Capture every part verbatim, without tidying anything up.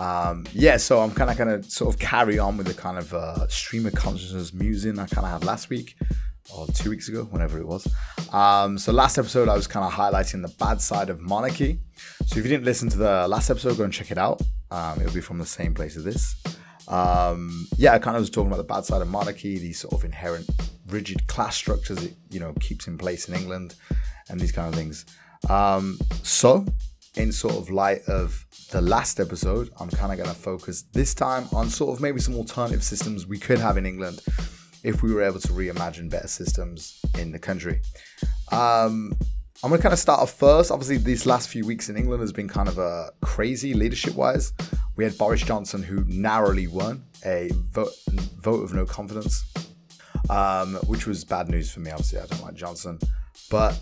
Um, yeah, so I'm kind of going to sort of carry on with the kind of uh, stream of consciousness musing I kind of had last week or two weeks ago, whenever it was. Um, so last episode, I was kind of highlighting the bad side of monarchy. So if you didn't listen to the last episode, go and check it out. Um, it'll be from the same place as this. Um, yeah, I kind of was talking about the bad side of monarchy, these sort of inherent rigid class structures it, you know, keeps in place in England and these kind of things. Um, so in sort of light of the last episode, I'm kind of going to focus this time on sort of maybe some alternative systems we could have in England if we were able to reimagine better systems in the country. Um, I'm going to kind of start off first. Obviously, these last few weeks in England has been kind of uh, crazy leadership-wise. We had Boris Johnson, who narrowly won a vote, vote of no confidence, um, which was bad news for me. Obviously, I don't like Johnson, but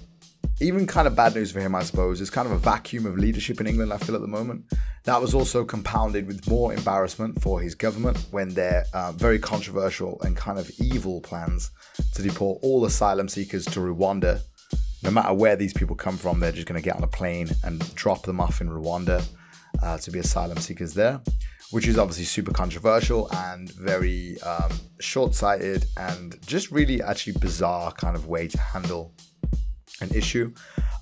even kind of bad news for him, I suppose. It's kind of a vacuum of leadership in England, I feel, at the moment. That was also compounded with more embarrassment for his government when their uh, very controversial and kind of evil plans to deport all asylum seekers to Rwanda. No matter where these people come from, they're just going to get on a plane and drop them off in Rwanda uh, to be asylum seekers there, which is obviously super controversial and very um, short-sighted and just really actually bizarre kind of way to handle an issue.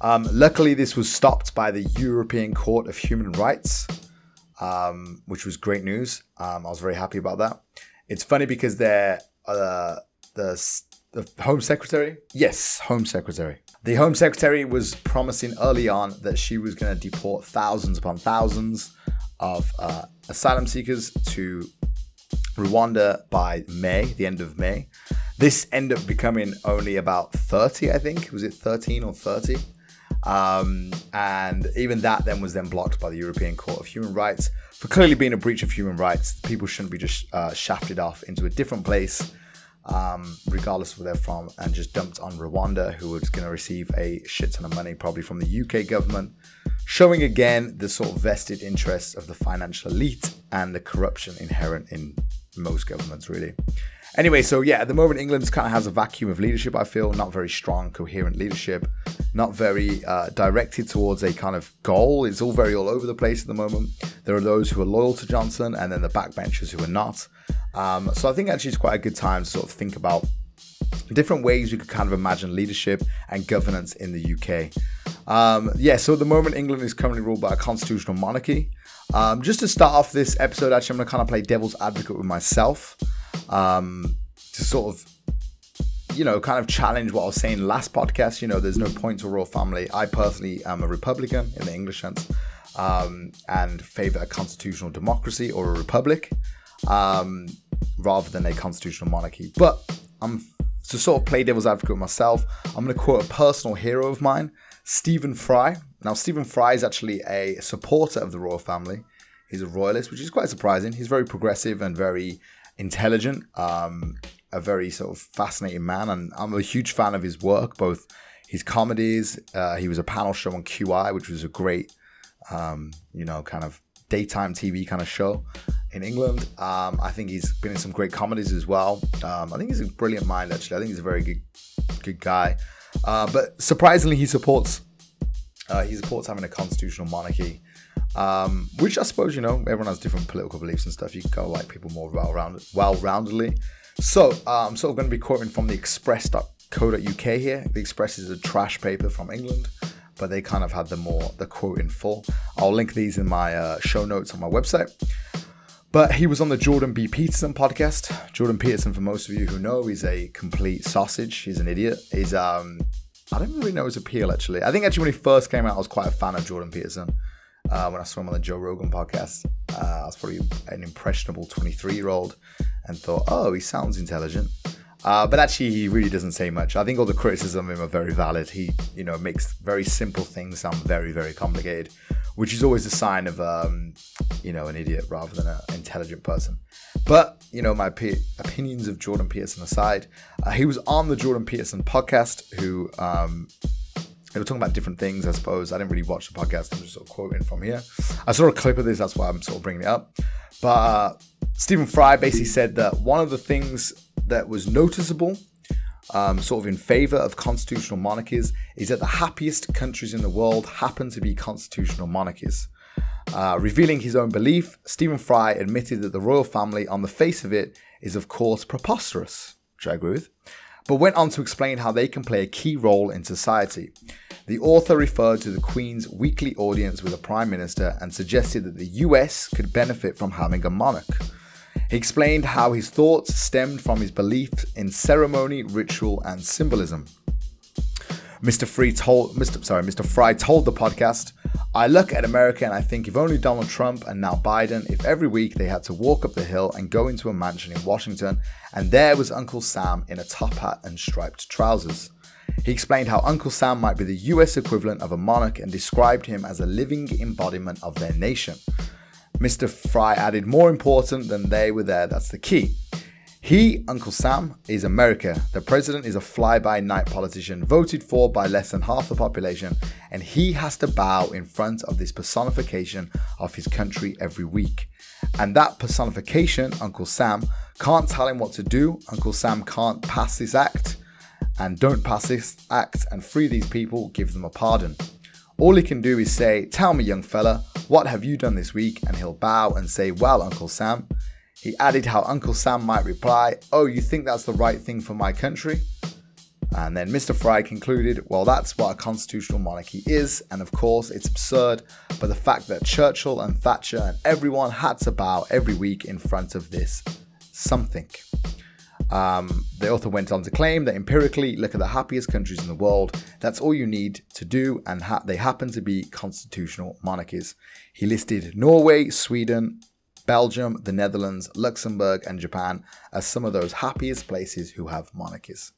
Um, luckily, this was stopped by the European Court of Human Rights, um, which was great news. Um, I was very happy about that. It's funny because they're, uh, the, the Home Secretary, yes, Home Secretary. The Home Secretary was promising early on that she was going to deport thousands upon thousands of uh, asylum seekers to Rwanda by May, the end of May. This ended up becoming only about thirty, I think. Was it thirteen or thirty? Um, and even that then was then blocked by the European Court of Human Rights for clearly being a breach of human rights. People shouldn't be just uh, shafted off into a different place, um, regardless of where they're from, and just dumped on Rwanda, who was going to receive a shit ton of money, probably from the U K government, showing again the sort of vested interests of the financial elite and the corruption inherent in most governments, really. Anyway, so yeah, at the moment, England kind of has a vacuum of leadership, I feel. Not very strong, coherent leadership. Not very uh, directed towards a kind of goal. It's all very all over the place at the moment. There are those who are loyal to Johnson and then the backbenchers who are not. Um, so I think actually it's quite a good time to sort of think about different ways we could kind of imagine leadership and governance in the U K. Um, yeah, so at the moment, England is currently ruled by a constitutional monarchy. Um, just to start off this episode, actually, I'm going to kind of play devil's advocate with myself. Um, to sort of, you know, kind of challenge what I was saying last podcast. You know, there's no point to royal family. I personally am a Republican in the English sense, um, and favor a constitutional democracy or a republic, um, rather than a constitutional monarchy. But I'm to sort of play devil's advocate myself. I'm going to quote a personal hero of mine, Stephen Fry. Now, Stephen Fry is actually a supporter of the royal family. He's a royalist, which is quite surprising. He's very progressive and very intelligent, um, a very sort of fascinating man, and I'm a huge fan of his work, both his comedies. Uh, he was a panel show on Q I, which was a great, um, you know, kind of daytime T V kind of show in England. Um, I think he's been in some great comedies as well. Um, I think he's a brilliant mind, actually. I think he's a very good, good guy. Uh, but surprisingly, he supports Uh, he supports having a constitutional monarchy, um, which I suppose, you know, everyone has different political beliefs and stuff. You can kind of like people more well-rounded, well-roundedly. So uh, I'm sort of going to be quoting from the express dot co dot U K here. The Express is a trash paper from England, but they kind of had the more the quote in full. I'll link these in my uh, show notes on my website. But he was on the Jordan B. Peterson podcast. Jordan Peterson, for most of you who know, is a complete sausage. He's an idiot. He's, um, I don't really know his appeal, actually. I think actually when he first came out, I was quite a fan of Jordan Peterson. Uh, when I saw him on the Joe Rogan podcast, uh, I was probably an impressionable twenty-three-year-old and thought, oh, he sounds intelligent. Uh, but actually, he really doesn't say much. I think all the criticism of him are very valid. He, you know, makes very simple things sound very, very complicated, which is always a sign of, um, you know, an idiot rather than an intelligent person. But, you know, my pe- opinions of Jordan Peterson aside, uh, he was on the Jordan Peterson podcast who, um, they were talking about different things, I suppose. I didn't really watch the podcast. I'm just sort of quoting from here. I saw a clip of this. That's why I'm sort of bringing it up. But uh, Stephen Fry basically said that one of the things that was noticeable, um, sort of in favor of constitutional monarchies, is that the happiest countries in the world happen to be constitutional monarchies. Uh, revealing his own belief, Stephen Fry admitted that the royal family, on the face of it, is of course preposterous, which I agree with, but went on to explain how they can play a key role in society. The author referred to the Queen's weekly audience with the Prime Minister and suggested that the U S could benefit from having a monarch. He explained how his thoughts stemmed from his belief in ceremony, ritual, and symbolism. Mister Fry told, Mister Sorry, Mister Fry told the podcast, "I look at America and I think if only Donald Trump and now Biden, if every week they had to walk up the hill and go into a mansion in Washington, and there was Uncle Sam in a top hat and striped trousers." He explained how Uncle Sam might be the U S equivalent of a monarch and described him as a living embodiment of their nation. Mister Fry added, more important than they were there, that's the key. He, Uncle Sam, is America. The president is a fly-by-night politician voted for by less than half the population, and he has to bow in front of this personification of his country every week. And that personification, Uncle Sam, can't tell him what to do. Uncle Sam can't pass this act, and don't pass this act, and free these people, give them a pardon. All he can do is say, "Tell me, young fella, what have you done this week?" And he'll bow and say, "Well, Uncle Sam." He added how Uncle Sam might reply, "Oh, you think that's the right thing for my country?" And then Mister Fry concluded, "Well, that's what a constitutional monarchy is. And of course, it's absurd. But the fact that Churchill and Thatcher and everyone had to bow every week in front of this something." Um, the author went on to claim that empirically, look at the happiest countries in the world. That's all you need to do, and ha- they happen to be constitutional monarchies. He listed Norway, Sweden, Belgium, the Netherlands, Luxembourg, and Japan as some of those happiest places who have monarchies.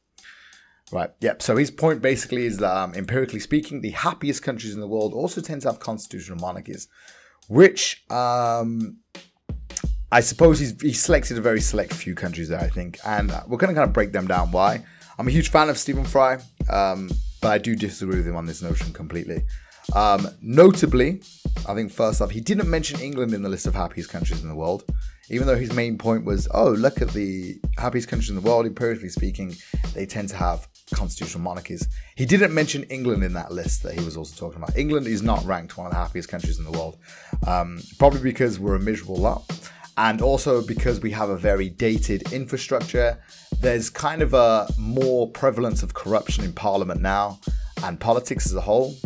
Right, yep, so his point basically is that, um, empirically speaking, the happiest countries in the world also tend to have constitutional monarchies, which... Um, I suppose he's, he's selected a very select few countries there, I think. And we're going to kind of break them down why. I'm a huge fan of Stephen Fry, um, but I do disagree with him on this notion completely. Um, notably, I think first off, he didn't mention England in the list of happiest countries in the world, even though his main point was, oh, look at the happiest countries in the world, empirically speaking, they tend to have constitutional monarchies. He didn't mention England in that list that he was also talking about. England is not ranked one of the happiest countries in the world, um, probably because we're a miserable lot. And also because we have a very dated infrastructure, there's kind of a more prevalence of corruption in parliament now and politics as a whole.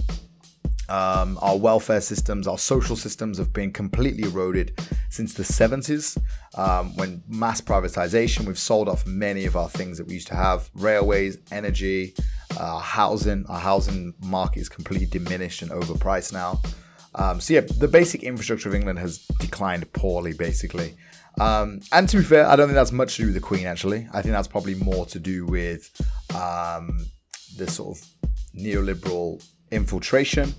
Um, our welfare systems, our social systems have been completely eroded since the seventies, um, when mass privatization, we've sold off many of our things that we used to have, railways, energy, uh, housing. Our housing market is completely diminished and overpriced now. Um, so yeah, the basic infrastructure of England has declined poorly, basically. Um, and to be fair, I don't think that's much to do with the Queen, actually. I think that's probably more to do with um, the sort of neoliberal infiltration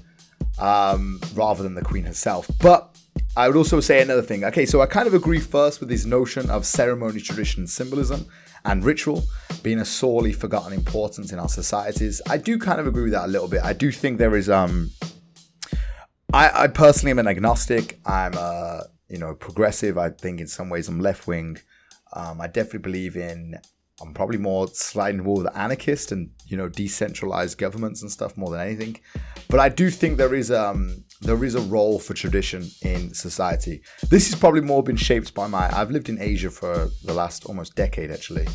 um, rather than the Queen herself. But I would also say another thing. Okay, so I kind of agree first with this notion of ceremony, tradition, symbolism, and ritual being a sorely forgotten importance in our societies. I do kind of agree with that a little bit. I do think there is... Um, I, I personally am an agnostic. I'm a, you know, progressive. I think in some ways I'm left wing. Um, I definitely believe in I'm probably more sliding wall with anarchist and, you know, decentralized governments and stuff more than anything. But I do think there is um there is a role for tradition in society. This has probably more been shaped by my, I've lived in Asia for the last almost decade actually.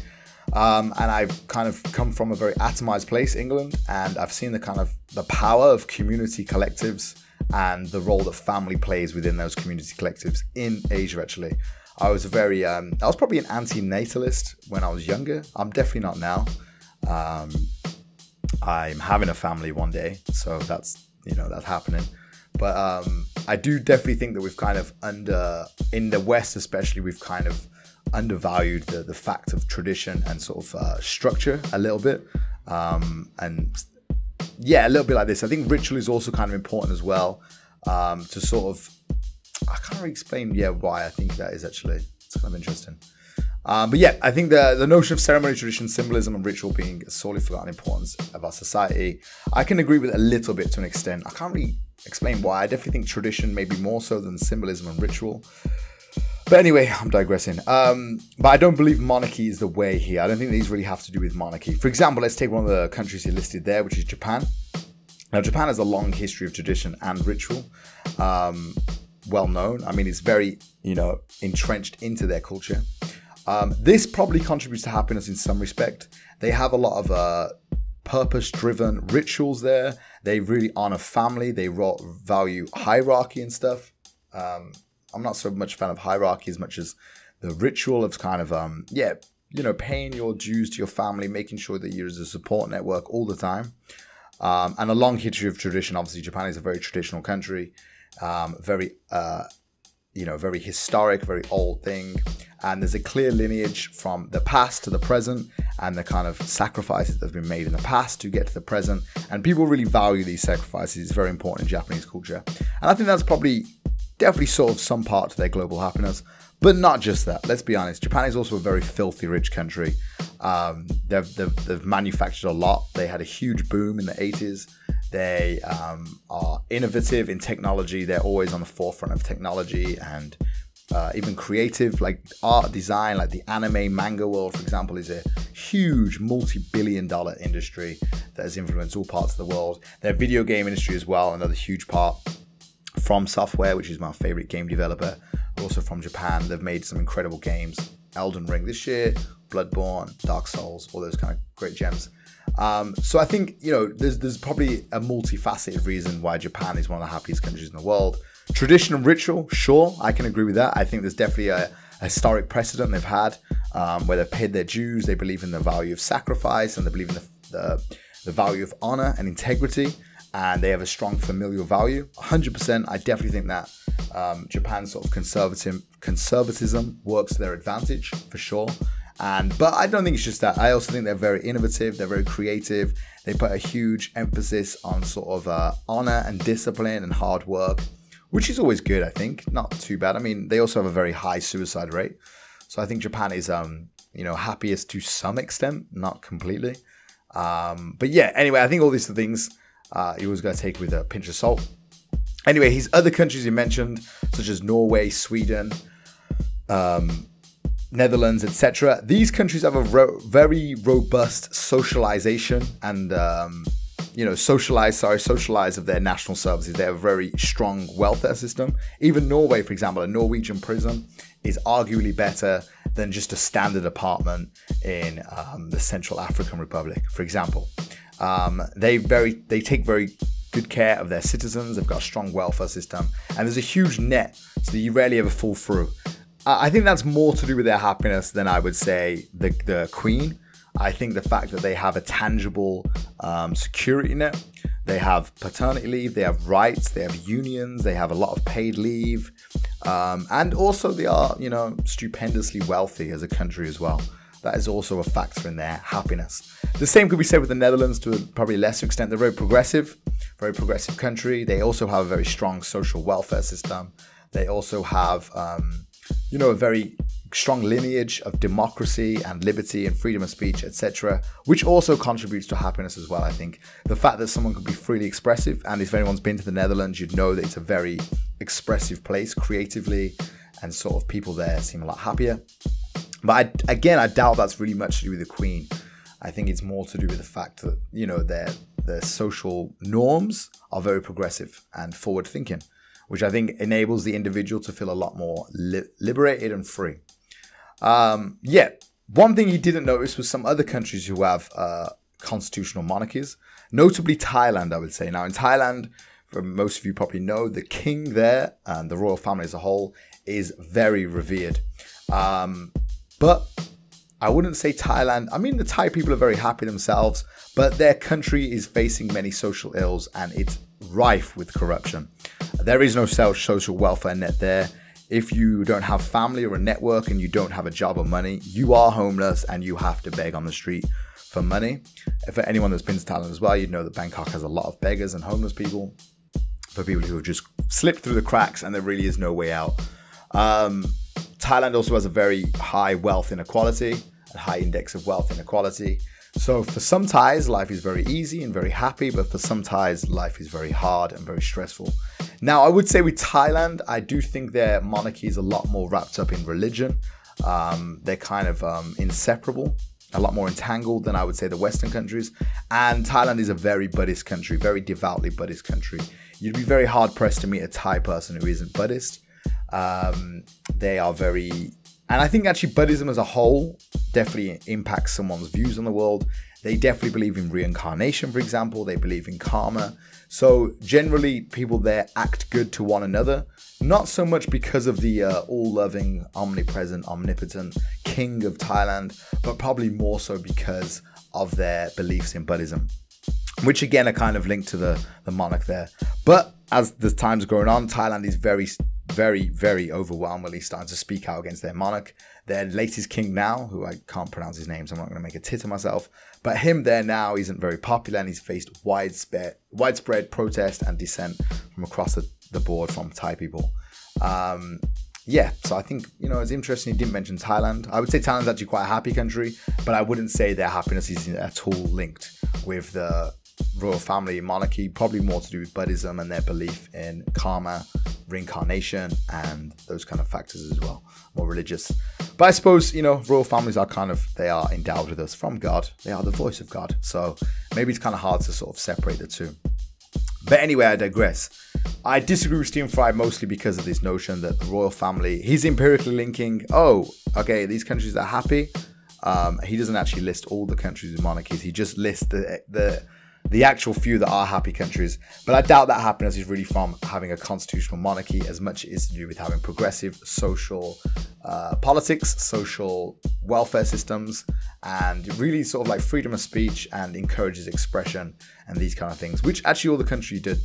Um, and I've kind of come from a very atomized place, England, and I've seen the kind of the power of community collectives and the role that family plays within those community collectives in Asia actually. I was a very, um, I was probably an antinatalist when I was younger. I'm definitely not now. Um, I'm having a family one day, so that's, you know, that's happening. But um, I do definitely think that we've kind of under, in the West especially, we've kind of undervalued the, the fact of tradition and sort of uh, structure a little bit. Um, and yeah, a little bit like this. I think ritual is also kind of important as well, um, to sort of, I can't really explain, yeah, why I think that is actually. It's kind of interesting. Um, but yeah, I think the, the notion of ceremony, tradition, symbolism, and ritual being a sorely forgotten importance of our society, I can agree with a little bit to an extent. I can't really explain why. I definitely think tradition maybe more so than symbolism and ritual. But anyway, I'm digressing. Um, but I don't believe monarchy is the way here. I don't think these really have to do with monarchy. For example, let's take one of the countries you listed there, which is Japan. Now, Japan has a long history of tradition and ritual. Um... well known. I mean, it's very, you know, entrenched into their culture. Um, this probably contributes to happiness in some respect. They have a lot of uh, purpose-driven rituals there. They really honor family. They value hierarchy and stuff. Um, I'm not so much a fan of hierarchy as much as the ritual of kind of, um, yeah, you know, paying your dues to your family, making sure that you're as a support network all the time. Um, and a long history of tradition. Obviously, Japan is a very traditional country. Um, very, uh, you know, very historic, very old thing. And there's a clear lineage from the past to the present and the kind of sacrifices that have been made in the past to get to the present. And people really value these sacrifices. It's very important in Japanese culture. And I think that's probably definitely sort of some part to their global happiness. But not just that. Let's be honest. Japan is also a very filthy rich country. Um, they've, they've, they've manufactured a lot. They had a huge boom in the eighties. They um, are innovative in technology. They're always on the forefront of technology and uh, even creative, like art, design, like the anime, manga world, for example, is a huge multi-billion dollar industry that has influenced all parts of the world. Their video game industry as well, another huge part. FromSoftware, which is my favorite game developer, also from Japan. They've made some incredible games. Elden Ring this year, Bloodborne, Dark Souls, all those kind of great gems. Um, so I think, you know, there's there's probably a multifaceted reason why Japan is one of the happiest countries in the world. Tradition and ritual, sure, I can agree with that. I think there's definitely a, a historic precedent they've had um, where they've paid their dues. They believe in the value of sacrifice and they believe in the, the, the value of honor and integrity. And they have a strong familial value. one hundred percent, I definitely think that um, Japan's sort of conservative conservatism works to their advantage for sure. And but I don't think it's just that. I also think they're very innovative. They're very creative. They put a huge emphasis on sort of uh, honor and discipline and hard work, which is always good, I think. Not too bad. I mean, they also have a very high suicide rate. So I think Japan is, um, you know, happiest to some extent, not completely. Um, but yeah, anyway, I think all these things uh, you always got to take with a pinch of salt. Anyway, his other countries he mentioned, such as Norway, Sweden, um, Netherlands, et cetera. These countries have a ro- very robust socialization and, um, you know, socialize, sorry, socialize of their national services. They have a very strong welfare system. Even Norway, for example, a Norwegian prison is arguably better than just a standard apartment in um, the Central African Republic, for example. Um, they very, they take very good care of their citizens. They've got a strong welfare system and there's a huge net so that you rarely ever fall through. I think that's more to do with their happiness than I would say the, the Queen. I think the fact that they have a tangible um, security net, they have paternity leave, they have rights, they have unions, they have a lot of paid leave. Um, and also they are, you know, stupendously wealthy as a country as well. That is also a factor in their happiness. The same could be said with the Netherlands to a probably lesser extent. They're very progressive, very progressive country. They also have a very strong social welfare system. They also have... Um, you know, a very strong lineage of democracy and liberty and freedom of speech, et cetera, which also contributes to happiness as well, I think. The fact that someone can be freely expressive, and if anyone's been to the Netherlands, you'd know that it's a very expressive place creatively, and sort of people there seem a lot happier. But I, again, I doubt that's really much to do with the Queen. I think it's more to do with the fact that, you know, their their social norms are very progressive and forward thinking, which I think enables the individual to feel a lot more li- liberated and free. Um, yeah, one thing he didn't notice was some other countries who have uh, constitutional monarchies, notably Thailand, I would say. Now, in Thailand, for most of you probably know, the king there and the royal family as a whole is very revered. Um, but I wouldn't say Thailand. I mean, the Thai people are very happy themselves, but their country is facing many social ills and it's rife with corruption. There is no social welfare net there. If you don't have family or a network and you don't have a job or money, you are homeless and you have to beg on the street for money. For anyone that's been to Thailand as well, you'd know that Bangkok has a lot of beggars and homeless people, for people who have just slipped through the cracks and there really is no way out. Um, Thailand also has a very high wealth inequality, a high index of wealth inequality. So for some Thais, life is very easy and very happy, but for some Thais, life is very hard and very stressful. Now, I would say with Thailand, I do think their monarchy is a lot more wrapped up in religion. Um, they're kind of um, inseparable, a lot more entangled than I would say the Western countries. And Thailand is a very Buddhist country, very devoutly Buddhist country. You'd be very hard-pressed to meet a Thai person who isn't Buddhist. Um, they are very... And I think actually Buddhism as a whole definitely impacts someone's views on the world. They definitely believe in reincarnation, for example. They believe in karma. So generally, people there act good to one another. Not so much because of the uh, all-loving, omnipresent, omnipotent king of Thailand, but probably more so because of their beliefs in Buddhism, which again are kind of linked to the, the monarch there. But as the time's going on, Thailand is very... very, very overwhelmingly starting to speak out against their monarch. Their latest king now, who I can't pronounce his name, so I'm not going to make a tit of myself, but him there now isn't very popular and he's faced widespread widespread protest and dissent from across the, the board from Thai people. Um, yeah, so I think, you know, it's interesting he didn't mention Thailand. I would say Thailand's actually quite a happy country, but I wouldn't say their happiness is at all linked with the royal family monarchy, probably more to do with Buddhism and their belief in karma, reincarnation, and those kind of factors as well, more religious. But I suppose, you know, royal families are kind of, they are endowed with us from God. They are the voice of God. So maybe it's kind of hard to sort of separate the two. But anyway, I digress. I disagree with Stephen Fry mostly because of this notion that the royal family, he's empirically linking, oh, okay, these countries are happy. Um, he doesn't actually list all the countries with monarchies. He just lists the the the actual few that are happy countries. But I doubt that happiness is really from having a constitutional monarchy as much as it is to do with having progressive social uh, politics, social welfare systems, and really sort of like freedom of speech and encourages expression and these kind of things, which actually all the countries do,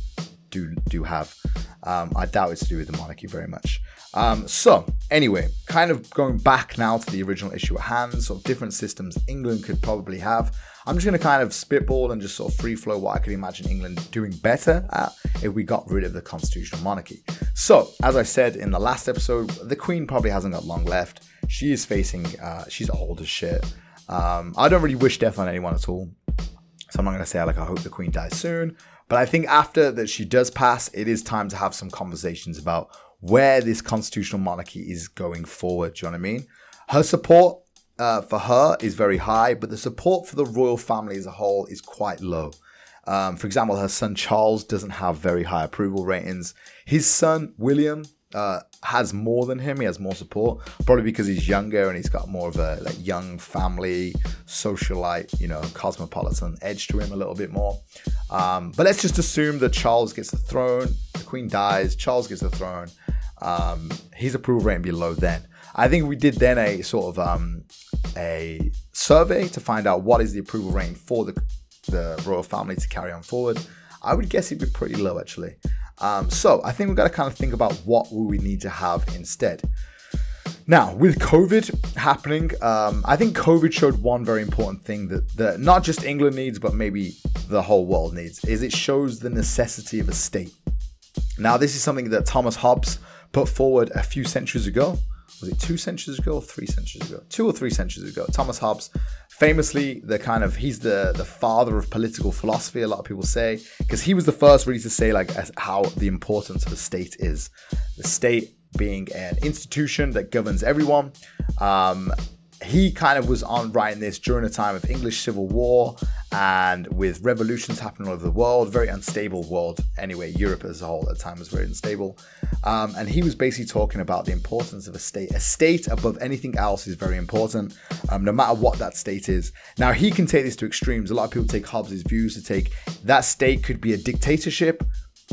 do, do have. Um, I doubt it's to do with the monarchy very much. Um, so anyway, kind of going back now to the original issue at hand, sort of different systems England could probably have. I'm just going to kind of spitball and just sort of free flow what I could imagine England doing better at if we got rid of the constitutional monarchy. So, as I said in the last episode, the Queen probably hasn't got long left. She is facing, uh, she's old as shit. Um, I don't really wish death on anyone at all. So I'm not going to say like, I hope the Queen dies soon. But I think after that she does pass, it is time to have some conversations about where this constitutional monarchy is going forward. Do you know what I mean? Her support Uh, for her is very high, but the support for the royal family as a whole is quite low. Um, for example, her son Charles doesn't have very high approval ratings. His son William uh, has more than him. He has more support, probably because he's younger and he's got more of a like, young family, socialite, you know, cosmopolitan edge to him a little bit more. Um, but let's just assume that Charles gets the throne, the Queen dies, Charles gets the throne. Um, his approval rating be low then. I think we did then a sort of um, a survey to find out what is the approval rating for the, the royal family to carry on forward. I would guess it'd be pretty low actually. Um, so I think we've got to kind of think about what will we need to have instead. Now, with COVID happening, um, I think COVID showed one very important thing that, that not just England needs, but maybe the whole world needs, is it shows the necessity of a state. Now, this is something that Thomas Hobbes put forward a few centuries ago. Was it two centuries ago or three centuries ago? Two or three centuries ago. Thomas Hobbes, famously, the kind of, he's the, the father of political philosophy, a lot of people say, because he was the first really to say like how the importance of a state is. The state being an institution that governs everyone, um, he kind of was on writing this during a time of English Civil War and with revolutions happening all over the world, very unstable world. Anyway, Europe as a whole at the time was very unstable. Um, and he was basically talking about the importance of a state. A state above anything else is very important, um, no matter what that state is. Now, he can take this to extremes. A lot of people take Hobbes' views to take that state could be a dictatorship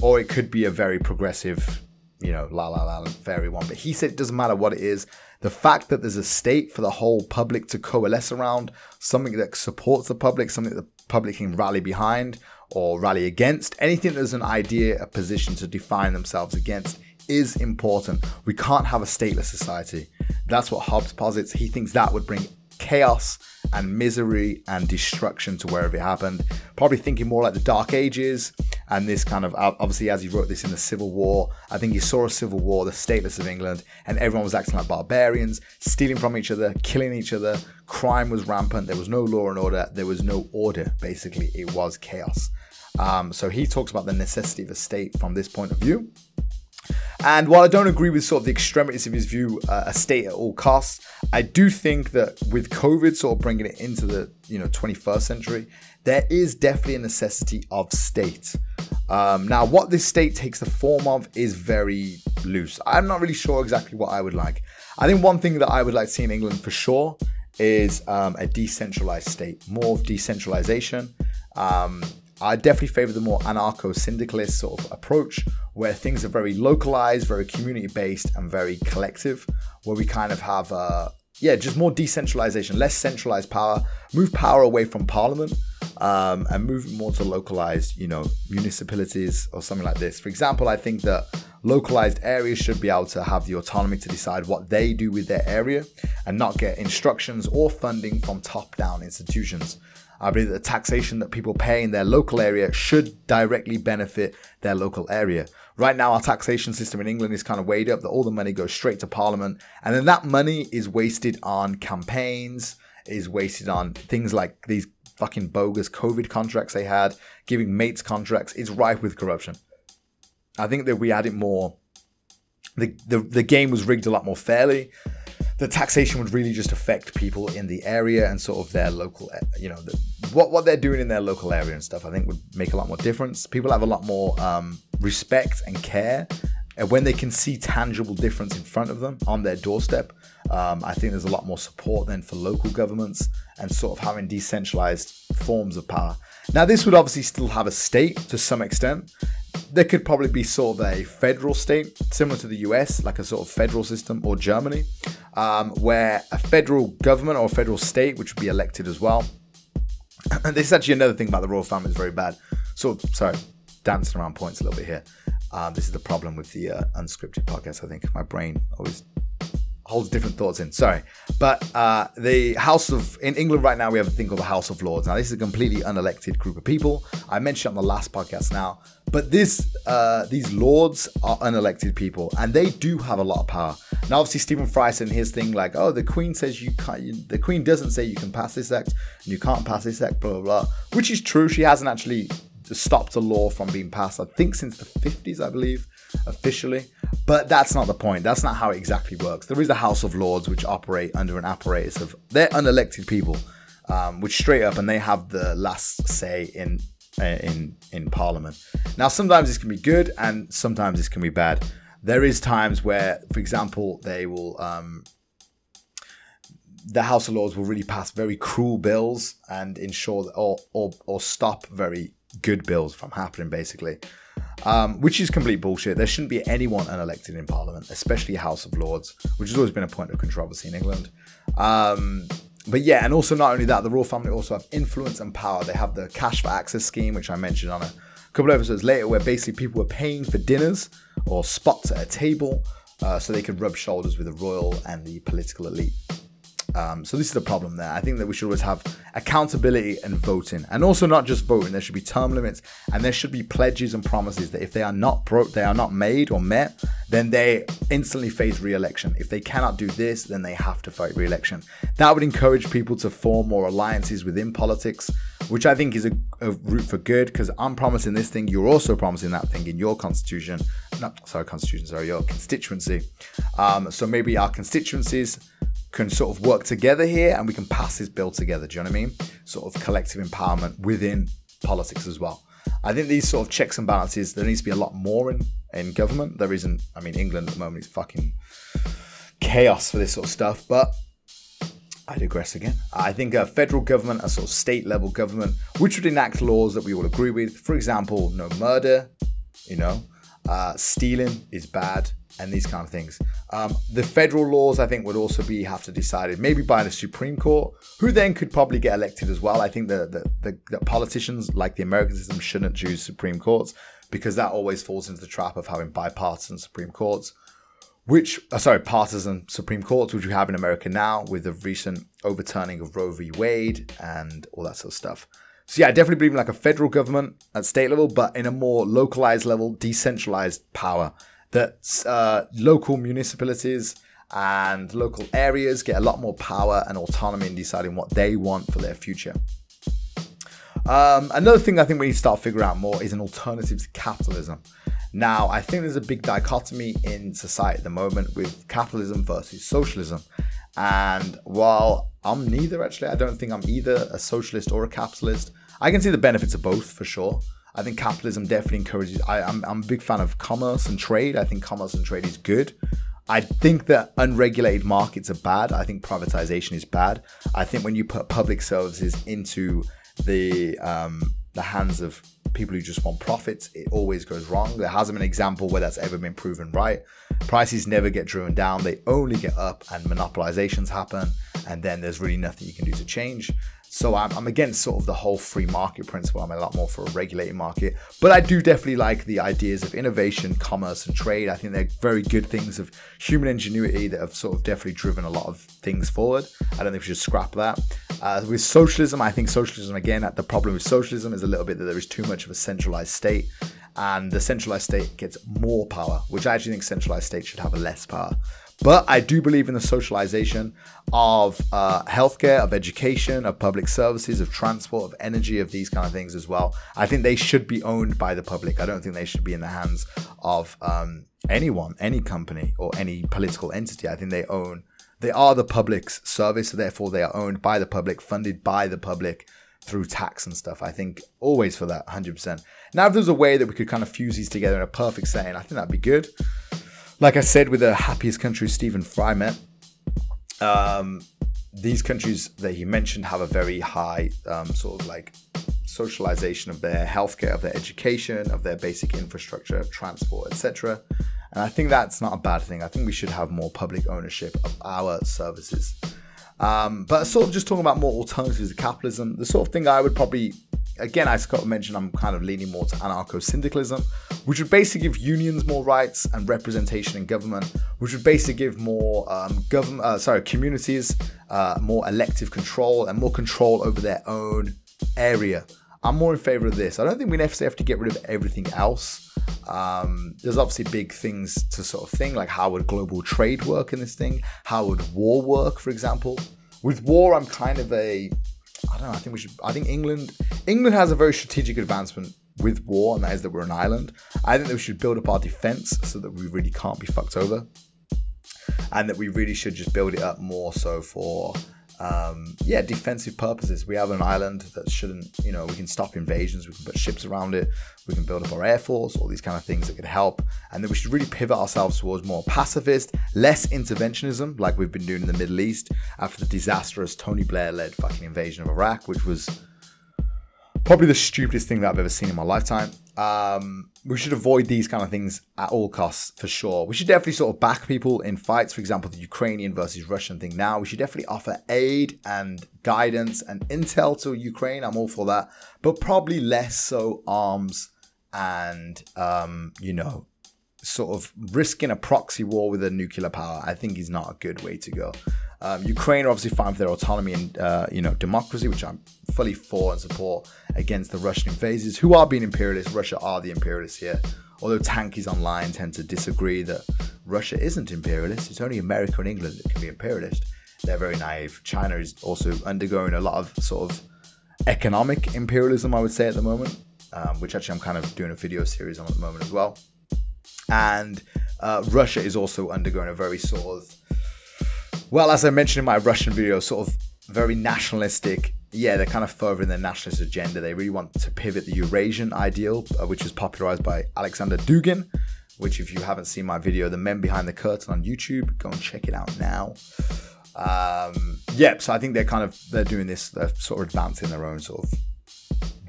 or it could be a very progressive, you know, la la la, very one. But he said it doesn't matter what it is. The fact that there's a state for the whole public to coalesce around, something that supports the public, something that the public can rally behind or rally against, anything that is an idea, a position to define themselves against is important. We can't have a stateless society. That's what Hobbes posits. He thinks that would bring chaos and misery and destruction to wherever it happened. Probably thinking more like the Dark Ages and this kind of, obviously as he wrote this in the Civil War, I think he saw a civil war, the stateless of England, and everyone was acting like barbarians, stealing from each other, killing each other. Crime was rampant. There was no law and order. There was no order. Basically, it was chaos. Um, so he talks about the necessity of a state from this point of view. And while I don't agree with sort of the extremities of his view, uh, a state at all costs, I do think that with COVID sort of bringing it into the, you know, twenty-first century, there is definitely a necessity of state. Um, now, what this state takes the form of is very loose. I'm not really sure exactly what I would like. I think one thing that I would like to see in England for sure is um, a decentralized state, more of decentralization. Um, I definitely favor the more anarcho-syndicalist sort of approach, where things are very localized, very community-based, and very collective, where we kind of have, uh, yeah, just more decentralization, less centralized power, move power away from parliament, um, and move more to localized, you know, municipalities or something like this. For example, I think that localized areas should be able to have the autonomy to decide what they do with their area and not get instructions or funding from top-down institutions. I believe that the taxation that people pay in their local area should directly benefit their local area. Right now, our taxation system in England is kind of weighed up that all the money goes straight to Parliament. And then that money is wasted on campaigns, is wasted on things like these fucking bogus COVID contracts they had, giving mates contracts. It's rife with corruption. I think that we added more. The, the, the game was rigged a lot more fairly. The taxation would really just affect people in the area and sort of their local, you know, the, what, what they're doing in their local area and stuff, I think would make a lot more difference. People have a lot more um, respect and care when they can see tangible difference in front of them on their doorstep. Um, I think there's a lot more support then for local governments and sort of having decentralized forms of power. Now, this would obviously still have a state to some extent. There could probably be sort of a federal state, similar to the U S, like a sort of federal system, or Germany, um, where a federal government or a federal state, which would be elected as well. And this is actually another thing about the royal family is very bad. So, sorry, dancing around points a little bit here. Um, this is the problem with the uh, unscripted podcast, I think. My brain always holds different thoughts in, sorry. But uh, the House of, in England right now, we have a thing called the House of Lords. Now, this is a completely unelected group of people. I mentioned it on the last podcast now, but this, uh, these lords are unelected people and they do have a lot of power. Now, obviously, Stephen Fry said in his thing like, oh, the Queen says you can't, you, the Queen doesn't say you can pass this act and you can't pass this act, blah, blah, blah, which is true. She hasn't actually stopped a law from being passed, I think since the fifties, I believe, officially. But that's not the point. That's not how it exactly works. There is the House of Lords, which operate under an apparatus of, they're unelected people, um, which straight up, and they have the last say in in in Parliament. Now, sometimes this can be good, and sometimes this can be bad. There is times where, for example, they will, um, the House of Lords will really pass very cruel bills and ensure that, or or or stop very good bills from happening, basically. Um, which is complete bullshit. There shouldn't be anyone unelected in Parliament, especially House of Lords, which has always been a point of controversy in England. Um, but yeah, and also not only that, the royal family also have influence and power. They have the cash for access scheme, which I mentioned on a couple of episodes later, where basically people were paying for dinners or spots at a table uh, so they could rub shoulders with the royal and the political elite. Um, so this is the problem there. I think that we should always have accountability and voting, and also not just voting. There should be term limits, and there should be pledges and promises that if they are not pro- they are not made or met, then they instantly face re-election. If they cannot do this, then they have to fight re-election. That would encourage people to form more alliances within politics, which I think is a, a route for good, because I'm promising this thing, you're also promising that thing in your constitution, not sorry, constitution, sorry, your constituency. Um, so maybe our constituencies can sort of work together here and we can pass this bill together. Do you know what I mean? Sort of collective empowerment within politics as well. I think these sort of checks and balances, there needs to be a lot more in, in government. There isn't. I mean, England at the moment is fucking chaos for this sort of stuff, but I digress again. I think a federal government, a sort of state level government, which would enact laws that we all agree with. For example, no murder, you know, uh, stealing is bad and these kind of things. Um, the federal laws, I think, would also be have to decided maybe by the Supreme Court, who then could probably get elected as well. I think that the, the, the politicians like the American system shouldn't choose Supreme Courts because that always falls into the trap of having bipartisan Supreme Courts. Which, uh, sorry, partisan Supreme Courts, which we have in America now with the recent overturning of Roe v. Wade and all that sort of stuff. So yeah, I definitely believe in like a federal government at state level, but in a more localized level, decentralized power that uh, local municipalities and local areas get a lot more power and autonomy in deciding what they want for their future. Um, another thing I think we need to start figuring out more is an alternative to capitalism. Now, I think there's a big dichotomy in society at the moment with capitalism versus socialism. And while I'm neither, actually, I don't think I'm either a socialist or a capitalist. I can see the benefits of both for sure. I think capitalism definitely encourages, I, I'm, I'm a big fan of commerce and trade. I think commerce and trade is good. I think that unregulated markets are bad. I think privatization is bad. I think when you put public services into the um, the hands of people who just want profits, it always goes wrong. There hasn't been an example where that's ever been proven right. Prices never get driven down, they only get up, and monopolizations happen, and then there's really nothing you can do to change. So I'm, I'm against sort of the whole free market principle. I'm a lot more for a regulated market, but I do definitely like the ideas of innovation, commerce and trade. I think they're very good things of human ingenuity that have sort of definitely driven a lot of things forward. I don't think we should scrap that. Uh, with socialism, I think socialism, again, the problem with socialism is a little bit that there is too much of a centralized state, and the centralized state gets more power, which I actually think centralized states should have less power. But I do believe in the socialization of uh, healthcare, of education, of public services, of transport, of energy, of these kind of things as well. I think they should be owned by the public. I don't think they should be in the hands of um, anyone, any company or any political entity. I think they own, they are the public's service. So therefore, they are owned by the public, funded by the public through tax and stuff. I think always for that, one hundred percent. Now, if there's a way that we could kind of fuse these together in a perfect setting, I think that'd be good. Like I said, with the happiest countries Stephen Fry met, um, these countries that he mentioned have a very high um, sort of like socialization of their healthcare, of their education, of their basic infrastructure, transport, et cetera. And I think that's not a bad thing. I think we should have more public ownership of our services. Um, but sort of just talking about more alternatives to capitalism, the sort of thing I would probably... Again, I forgot to mention, I'm kind of leaning more to anarcho-syndicalism, which would basically give unions more rights and representation in government, which would basically give more um, government, uh, sorry, communities uh, more elective control and more control over their own area. I'm more in favor of this. I don't think we necessarily have to get rid of everything else. Um, there's obviously big things to sort of thing, like how would global trade work in this thing? How would war work, for example? With war, I'm kind of a... I don't know, I think we should, I think England, England has a very strategic advancement with war, and that is that we're an island. I think that we should build up our defense so that we really can't be fucked over, and that we really should just build it up more so for, um, yeah, defensive purposes. We have an island that shouldn't, you know, we can stop invasions, we can put ships around it, we can build up our air force, all these kind of things that could help. And then we should really pivot ourselves towards more pacifist, less interventionism, like we've been doing in the Middle East after the disastrous Tony Blair-led fucking invasion of Iraq, which was probably the stupidest thing that I've ever seen in my lifetime. Um, we should avoid these kind of things at all costs, for sure. We should definitely sort of back people in fights. For example, the Ukrainian versus Russian thing now. We should definitely offer aid and guidance and intel to Ukraine. I'm all for that. But probably less so arms and, um, you know, sort of risking a proxy war with a nuclear power, I think is not a good way to go. Um, Ukraine are obviously fighting for their autonomy and, uh, you know, democracy, which I'm fully for and support against the Russian invaders, who are being imperialist. Russia are the imperialists here. Although tankies online tend to disagree that Russia isn't imperialist. It's only America and England that can be imperialist. They're very naive. China is also undergoing a lot of sort of economic imperialism, I would say, at the moment, um, which actually I'm kind of doing a video series on at the moment as well. And uh, Russia is also undergoing a very sort of Well, as I mentioned in my Russian video, sort of very nationalistic. Yeah, they're kind of furthering their nationalist agenda. They really want to pivot the Eurasian ideal, which was popularized by Alexander Dugin, which if you haven't seen my video, The Men Behind the Curtain on YouTube, go and check it out now. Um, yeah, so I think they're kind of, they're doing this, they're sort of advancing their own sort of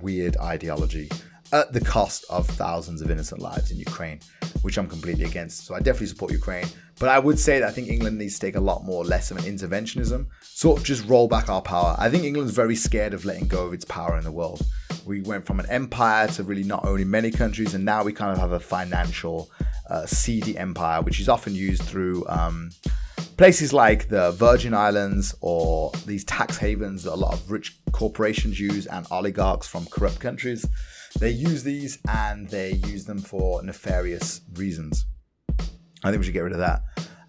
weird ideology at the cost of thousands of innocent lives in Ukraine, which I'm completely against. So I definitely support Ukraine. But I would say that I think England needs to take a lot more less of an interventionism, sort of just roll back our power. I think England's very scared of letting go of its power in the world. We went from an empire to really not owning many countries, and now we kind of have a financial uh, seedy empire, which is often used through um, places like the Virgin Islands or these tax havens that a lot of rich corporations use and oligarchs from corrupt countries. They use these and they use them for nefarious reasons. I think we should get rid of that.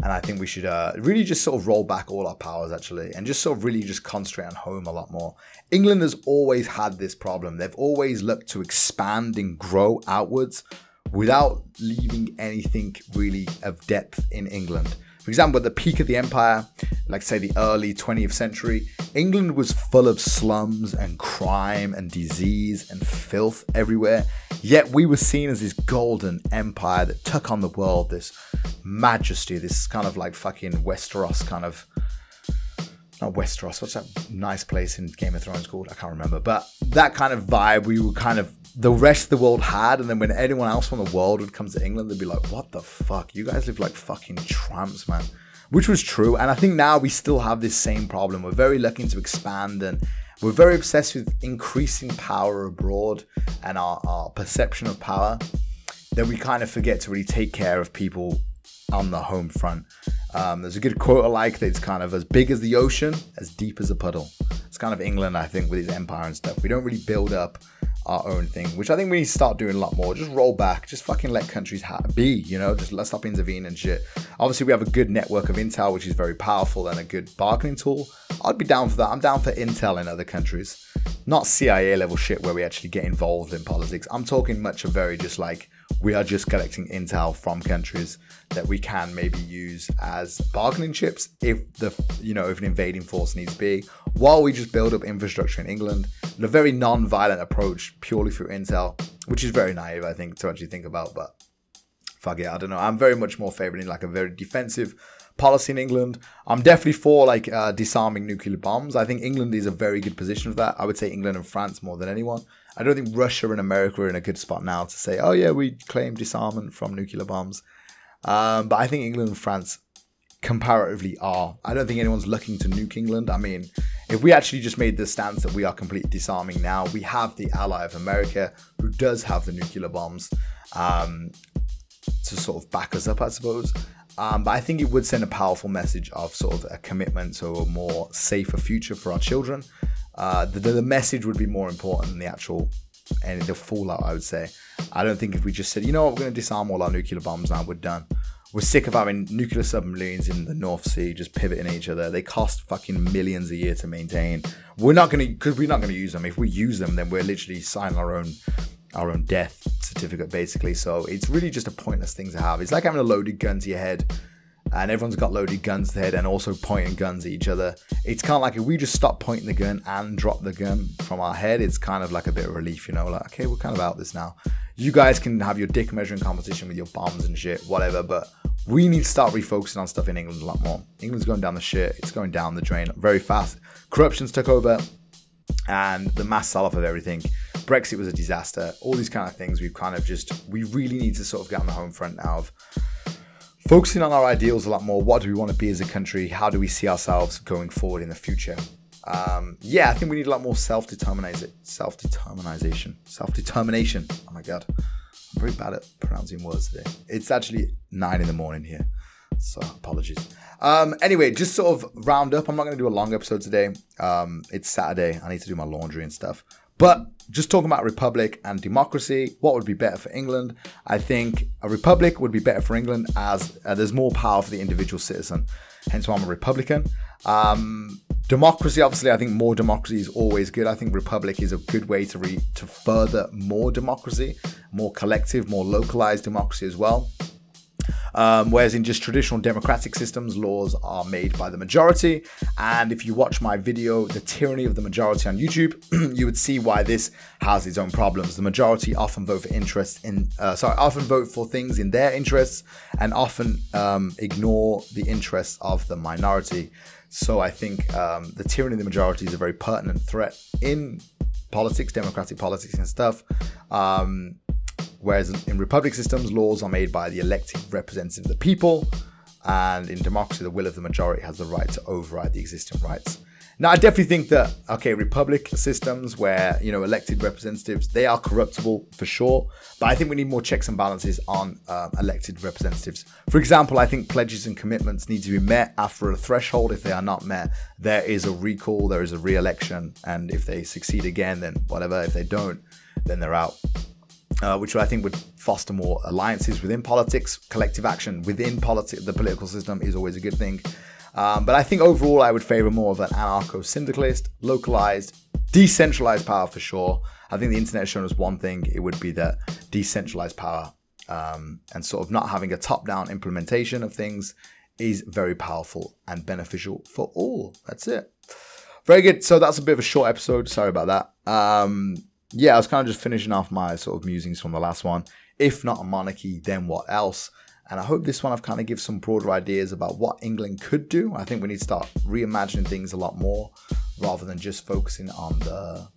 And I think we should uh, really just sort of roll back all our powers, actually, and just sort of really just concentrate on home a lot more. England has always had this problem. They've always looked to expand and grow outwards without leaving anything really of depth in England. For example, at the peak of the empire, like say the early twentieth century, England was full of slums and crime and disease and filth everywhere. Yet we were seen as this golden empire that took on the world, this majesty, this kind of like fucking Westeros kind of, not Westeros, what's that nice place in Game of Thrones called? I can't remember. But that kind of vibe we were kind of, the rest of the world had, and then when anyone else from the world would come to England, they'd be like, what the fuck? You guys live like fucking tramps, man. Which was true. And I think now we still have this same problem. We're very looking to expand and we're very obsessed with increasing power abroad and our, our perception of power that we kind of forget to really take care of people on the home front. Um, there's a good quote I like that's kind of as big as the ocean, as deep as a puddle. It's kind of England, I think, with its empire and stuff. We don't really build up our own thing, which I think we need to start doing a lot more. Just roll back, just fucking let countries ha- be, you know, just let's stop intervening and shit. Obviously, we have a good network of intel, which is very powerful and a good bargaining tool. I'd be down for that. I'm down for intel in other countries, not C I A level shit where we actually get involved in politics. I'm talking much of very just like we are just collecting intel from countries that we can maybe use as bargaining chips if the, you know, if an invading force needs to be, while we just build up infrastructure in England. A very non-violent approach purely through intel, which is very naive, I think, to actually think about, but fuck it, I don't know. I'm very much more favoring like a very defensive policy in England. I'm definitely for like uh, disarming nuclear bombs. I think England is a very good position for that. I would say England and France more than anyone. I don't think Russia and America are in a good spot now to say, oh yeah, we claim disarmament from nuclear bombs. Um, but I think England and France comparatively are. I don't think anyone's looking to nuke England. I mean, if we actually just made the stance that we are completely disarming now, we have the ally of America who does have the nuclear bombs um, to sort of back us up, I suppose. Um, but I think it would send a powerful message of sort of a commitment to a more safer future for our children. Uh, the, the message would be more important than the actual and the fallout, I would say. I don't think if we just said, you know what, we're going to disarm all our nuclear bombs now, we're done. We're sick of having nuclear submarines in the North Sea just pivoting at each other. They cost fucking millions a year to maintain. We're not going to, because we're not going to use them. If we use them, then we're literally signing our own our own death certificate, basically. So it's really just a pointless thing to have. It's like having a loaded gun to your head, and everyone's got loaded guns to their head and also pointing guns at each other. It's kind of like if we just stop pointing the gun and drop the gun from our head, it's kind of like a bit of relief, you know, like, okay, we're kind of out this now. You guys can have your dick measuring competition with your bombs and shit, whatever, but we need to start refocusing on stuff in England a lot more. England's going down the shit. It's going down the drain very fast. Corruption's took over and the mass sell-off of everything. Brexit was a disaster. All these kind of things we've kind of just, we really need to sort of get on the home front now of focusing on our ideals a lot more. What do we want to be as a country? How do we see ourselves going forward in the future? Um, yeah, I think we need a lot more self-determination. Self-determination. Self-determination. Oh my God. I'm very bad at pronouncing words today. It's actually nine in the morning here. So apologies. Um, anyway, just sort of round up. I'm not going to do a long episode today. Um, it's Saturday. I need to do my laundry and stuff. But just talking about republic and democracy, what would be better for England? I think a republic would be better for England as uh, there's more power for the individual citizen. Hence why I'm a Republican. Um, democracy, obviously, I think more democracy is always good. I think republic is a good way to re- to further more democracy, more collective, more localized democracy as well. Um, whereas in just traditional democratic systems, laws are made by the majority. And if you watch my video, The Tyranny of the Majority on YouTube, you would see why this has its own problems. The majority often vote for interests in, uh, sorry, often vote for things in their interests and often um, ignore the interests of the minority. So I think um, the tyranny of the majority is a very pertinent threat in politics, democratic politics and stuff. Um, whereas in republic systems, laws are made by the elected representative of the people. And in democracy, the will of the majority has the right to override the existing rights. Now, I definitely think that, okay, republic systems where, you know, elected representatives, they are corruptible for sure. But I think we need more checks and balances on um, elected representatives. For example, I think pledges and commitments need to be met after a threshold. If they are not met, there is a recall, there is a re-election. And if they succeed again, then whatever. If they don't, then they're out. Uh, which I think would foster more alliances within politics. Collective action within politi- the political system is always a good thing. Um, but I think overall, I would favor more of an anarcho-syndicalist, localized, decentralized power for sure. I think the internet has shown us one thing. It would be that decentralized power um, and sort of not having a top-down implementation of things is very powerful and beneficial for all. That's it. Very good. So that's a bit of a short episode. Sorry about that. Um, yeah, I was kind of just finishing off my sort of musings from the last one. If not a monarchy, then what else? And I hope this one I've kind of given some broader ideas about what England could do. I think we need to start reimagining things a lot more rather than just focusing on the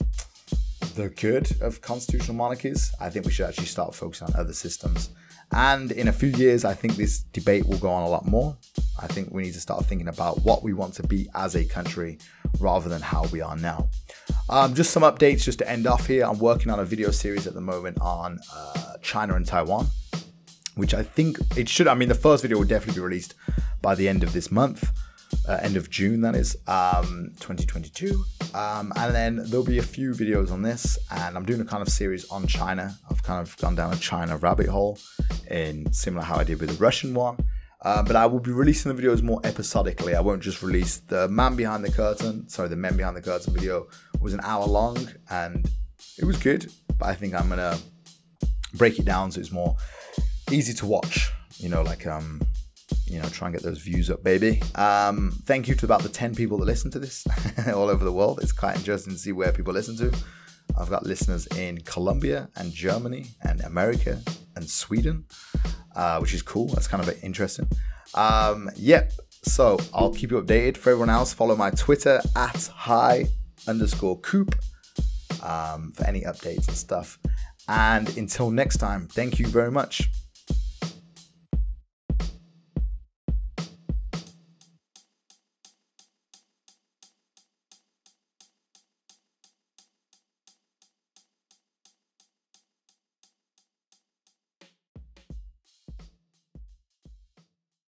the good of constitutional monarchies. I think we should actually start focusing on other systems. And in a few years, I think this debate will go on a lot more. I think we need to start thinking about what we want to be as a country rather than how we are now. Um, just some updates just to end off here. I'm working on a video series at the moment on uh, China and Taiwan, which I think it should, I mean, the first video will definitely be released by the end of this month, uh, end of June, that is, um, twenty twenty-two. Um, and then there'll be a few videos on this, and I'm doing a kind of series on China. I've kind of gone down a China rabbit hole, in similar how I did with the Russian one. Uh, but I will be releasing the videos more episodically. I won't just release the Man Behind the Curtain, sorry, the Men Behind the Curtain video was an hour long, and it was good, but I think I'm going to break it down so it's more easy to watch, you know, like, um, you know, try and get those views up, baby. Um, thank you to about the ten people that listen to this all over the world. It's quite interesting to see where people listen to. I've got listeners in Colombia and Germany and America and Sweden, uh, which is cool. That's kind of interesting. Um, yep. So I'll keep you updated. For everyone else, follow my Twitter at high underscore coop um, for any updates and stuff. And until next time, thank you very much.